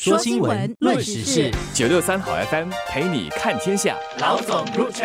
说新闻，论时事，963好 FM 陪你看天下。老总入场。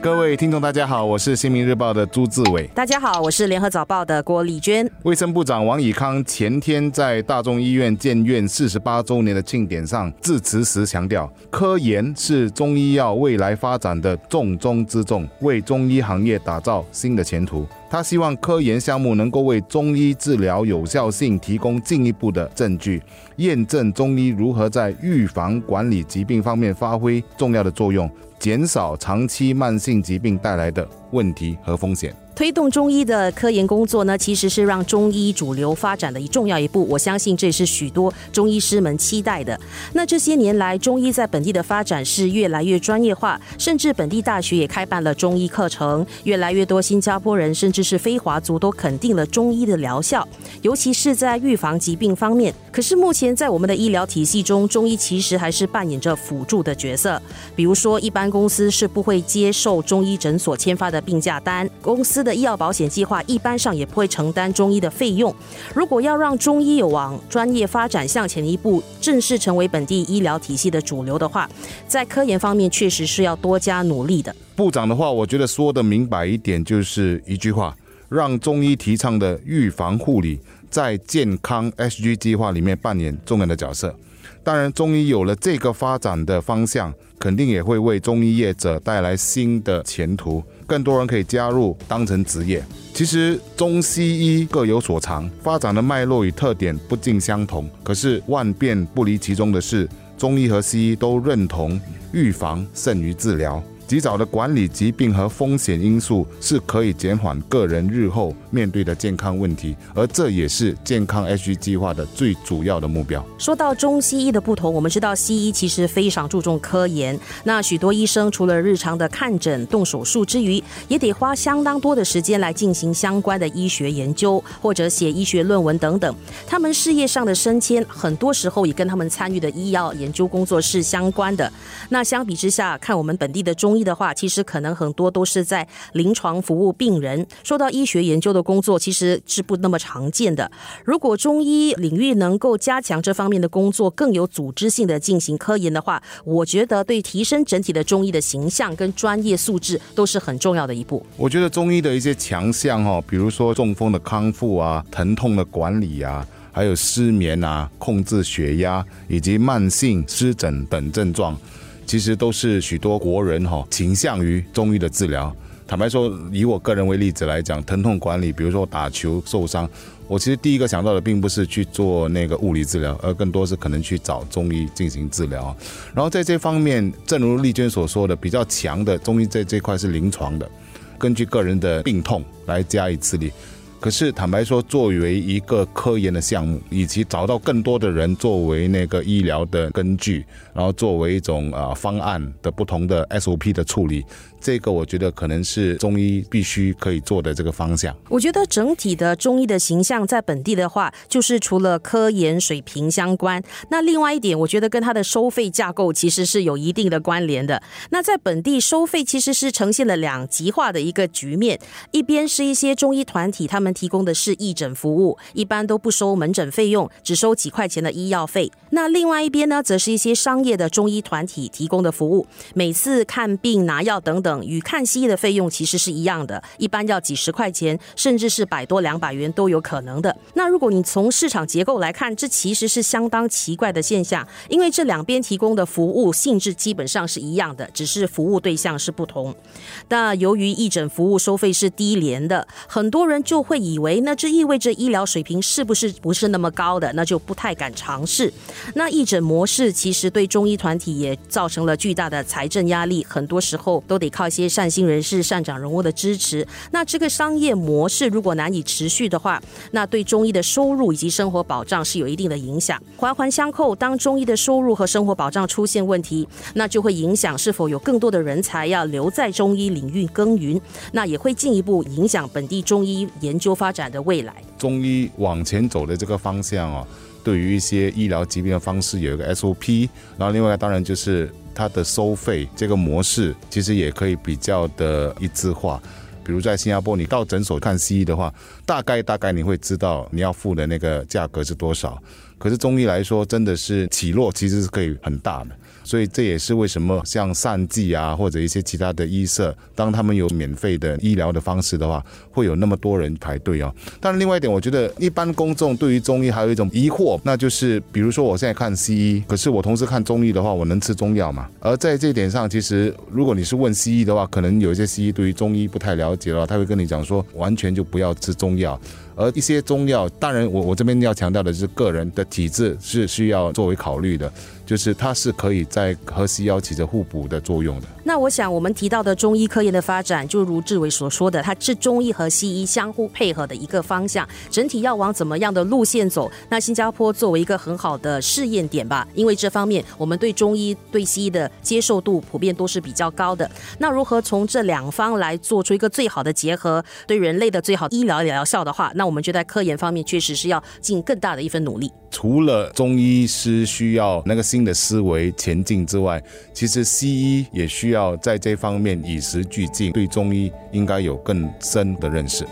各位听众，大家好，我是新民日报的朱志伟。大家好，我是联合早报的郭丽娟。卫生部长王以康前天在大众医院建院48周年的庆典上致辞时强调，科研是中医药未来发展的重中之重，为中医行业打造新的前途。他希望科研项目能够为中医治疗有效性提供进一步的证据，验证中医如何在预防管理疾病方面发挥重要的作用，减少长期慢性疾病带来的问题和风险。推动中医的科研工作呢，其实是让中医主流发展的重要一步，我相信这也是许多中医师们期待的。那这些年来，中医在本地的发展是越来越专业化，甚至本地大学也开办了中医课程，越来越多新加坡人甚至是非华族都肯定了中医的疗效，尤其是在预防疾病方面。可是目前在我们的医疗体系中，中医其实还是扮演着辅助的角色，比如说一般公司是不会接受中医诊所签发的病假单，公司的医药保险计划一般上也不会承担中医的费用。如果要让中医有往专业发展向前一步，正式成为本地医疗体系的主流的话，在科研方面确实是要多加努力的。部长的话，我觉得说的明白一点，就是一句话，让中医提倡的预防护理在健康 SG 计划里面扮演重要的角色。当然，中医有了这个发展的方向，肯定也会为中医业者带来新的前途，更多人可以加入当成职业。其实中西医各有所长，发展的脉络与特点不尽相同，可是万变不离其宗的是，中医和西医都认同预防胜于治疗，及早的管理疾病和风险因素是可以减缓个人日后面对的健康问题，而这也是健康 SG 计划的最主要的目标。说到中西医的不同，我们知道西医其实非常注重科研，那许多医生除了日常的看诊动手术之余，也得花相当多的时间来进行相关的医学研究，或者写医学论文等等。他们事业上的升迁很多时候也跟他们参与的医药研究工作是相关的。那相比之下，看我们本地的中医的话，其实可能很多都是在临床服务病人，说到医学研究的工作其实是不那么常见的。如果中医领域能够加强这方面的工作，更有组织性的进行科研的话，我觉得对提升整体的中医的形象跟专业素质都是很重要的一步。我觉得中医的一些强项比如说中风的康复啊，疼痛的管理啊，还有失眠啊，控制血压以及慢性湿疹等症状，其实都是许多国人倾向于中医的治疗。坦白说，以我个人为例子来讲，疼痛管理，比如说打球受伤，我其实第一个想到的并不是去做那个物理治疗，而更多是可能去找中医进行治疗。然后在这方面，正如丽娟所说的，比较强的中医在这块是临床的，根据个人的病痛来加以治理。可是坦白说，作为一个科研的项目，以及找到更多的人作为那个医疗的根据，然后作为一种方案的不同的 SOP 的处理，这个我觉得可能是中医必须可以做的这个方向。我觉得整体的中医的形象在本地的话，就是除了科研水平相关，那另外一点我觉得跟它的收费架构其实是有一定的关联的。那在本地收费其实是呈现了两极化的一个局面，一边是一些中医团体他们提供的是义诊服务，一般都不收门诊费用，只收几块钱的医药费。那另外一边呢，则是一些商业的中医团体提供的服务，每次看病拿药等等与看西医的费用其实是一样的，一般要几十块钱，甚至是100多200元都有可能的。那如果你从市场结构来看，这其实是相当奇怪的现象，因为这两边提供的服务性质基本上是一样的，只是服务对象是不同。那由于义诊服务收费是低廉的，很多人就会以为那这意味着医疗水平是不是那么高的，那就不太敢尝试。那义诊模式其实对中医团体也造成了巨大的财政压力，很多时候都得靠一些善心人士、善长人物的支持。那这个商业模式如果难以持续的话，那对中医的收入以及生活保障是有一定的影响。环环相扣，当中医的收入和生活保障出现问题，那就会影响是否有更多的人才要留在中医领域耕耘，那也会进一步影响本地中医研究发展的未来。中医往前走的这个方向对于一些医疗疾病的方式有一个 SOP， 然后另外当然就是它的收费这个模式其实也可以比较的一致化。比如在新加坡，你到诊所看西医的话，大概你会知道你要付的那个价格是多少。可是中医来说，真的是起落其实是可以很大的，所以这也是为什么像散剂啊，或者一些其他的医社，当他们有免费的医疗的方式的话，会有那么多人排队哦。但另外一点，我觉得一般公众对于中医还有一种疑惑，那就是比如说我现在看西医，可是我同时看中医的话，我能吃中药吗？而在这一点上，其实如果你是问西医的话，可能有一些西医对于中医不太了解了，他会跟你讲说完全就不要吃中药。而一些中药，当然我这边要强调的是，个人的体质是需要作为考虑的，就是它是可以在和西药起着互补的作用的。那我想我们提到的中医科研的发展，就如志伟所说的，它是中医和西医相互配合的一个方向，整体要往怎么样的路线走？那新加坡作为一个很好的试验点吧，因为这方面我们对中医对西医的接受度普遍都是比较高的。那如何从这两方来做出一个最好的结合，对人类的最好医疗疗效的话，那我们就在科研方面确实是要尽更大的一份努力。除了中医师需要那个新的思维前进之外，其实西医也需要在这方面与时俱进，对中医应该有更深的认识。